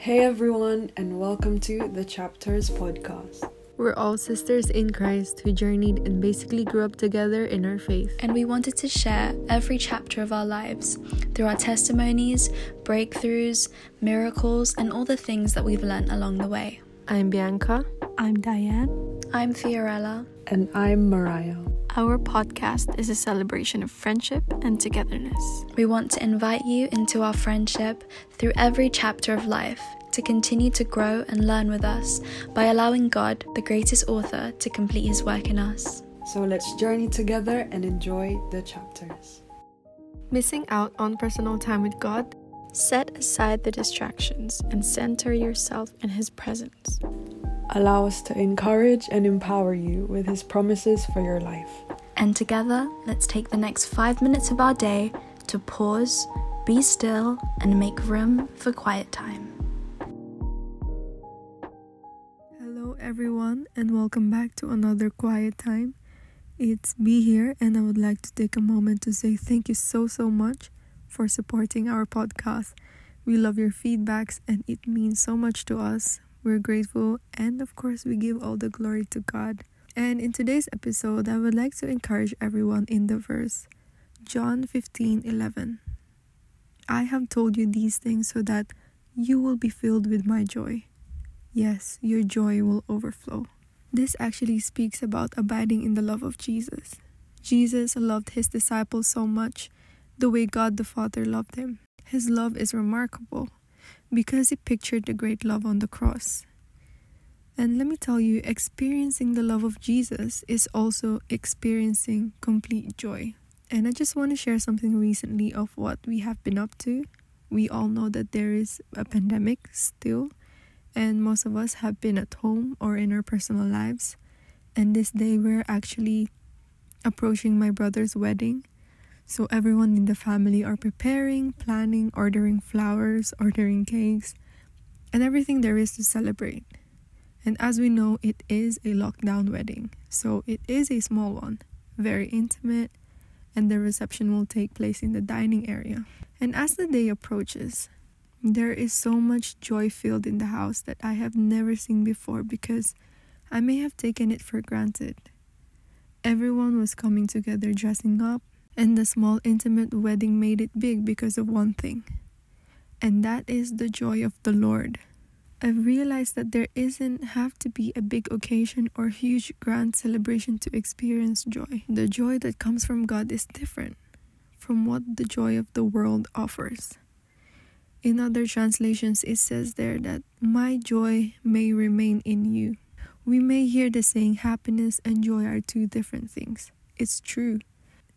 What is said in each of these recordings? Hey everyone, and welcome to The Chapters Podcast. We're all sisters in Christ who journeyed and basically grew up together in our faith. And we wanted to share every chapter of our lives through our testimonies, breakthroughs, miracles, and all the things that we've learned along the way. I'm Bianca. I'm Diane. I'm Fiorella. And I'm Mariah. Our podcast is a celebration of friendship and togetherness. We want to invite you into our friendship through every chapter of life to continue to grow and learn with us by allowing God, the greatest author, to complete his work in us. So let's journey together and enjoy the chapters. Missing out on personal time with God? Set aside the distractions and center yourself in his presence. Allow us to encourage and empower you with his promises for your life. And together, let's take the next 5 minutes of our day to pause, be still, and make room for quiet time. Hello everyone, and welcome back to another quiet time. It's Bea here, and I would like to take a moment to say thank you so much for supporting our podcast. We love your feedbacks and it means so much to us. We're grateful, and of course we give all the glory to God. And in today's episode, I would like to encourage everyone in the verse John 15:11. I have told you these things so that you will be filled with my joy. Yes, your joy will overflow. This actually speaks about abiding in the love of Jesus. Jesus loved his disciples so much, the way God the Father loved him. His love is remarkable, because he pictured the great love on the cross. And let me tell you, experiencing the love of Jesus is also experiencing complete joy. And I just want to share something recently of what we have been up to. We all know that there is a pandemic still, and most of us have been at home or in our personal lives. And this day we're actually approaching my brother's wedding. So everyone in the family are preparing, planning, ordering flowers, ordering cakes, and everything there is to celebrate. And as we know, it is a lockdown wedding. So it is a small one, very intimate, and the reception will take place in the dining area. And as the day approaches, there is so much joy filled in the house that I have never seen before, because I may have taken it for granted. Everyone was coming together, dressing up, and the small intimate wedding made it big because of one thing, and that is the joy of the Lord. I've realized that there isn't have to be a big occasion or huge grand celebration to experience joy. The joy that comes from God is different from what the joy of the world offers. In other translations, it says there that my joy may remain in you. We may hear the saying happiness and joy are two different things. It's true.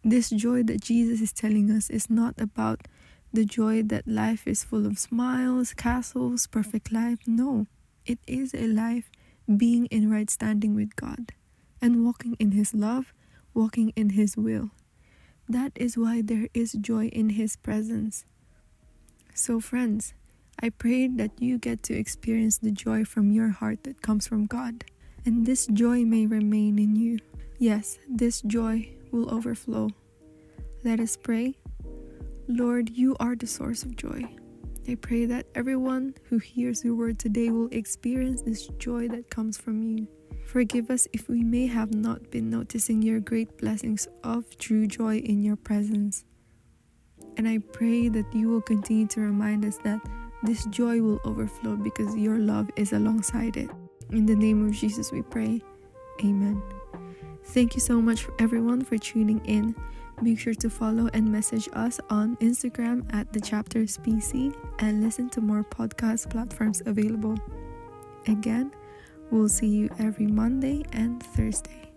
This joy that Jesus is telling us is not about the joy that life is full of smiles, castles, perfect life. No, it is a life being in right standing with God and walking in his love, walking in his will. That is why there is joy in his presence. So friends, I pray that you get to experience the joy from your heart that comes from God. And this joy may remain in you. Yes, this joy will overflow. Let us pray. Lord, you are the source of joy. I pray that everyone who hears your word today will experience this joy that comes from you. Forgive us if we may have not been noticing your great blessings of true joy in your presence. And I pray that you will continue to remind us that this joy will overflow because your love is alongside it. In the name of Jesus we pray. Amen. Thank you so much everyone for tuning in. Make sure to follow and message us on Instagram at thechapterspc and listen to more podcast platforms available. Again, we'll see you every Monday and Thursday.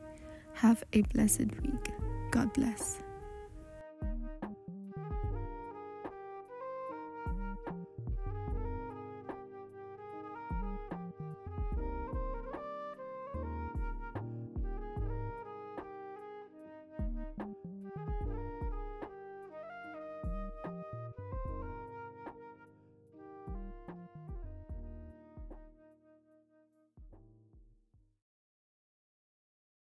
Have a blessed week. God bless.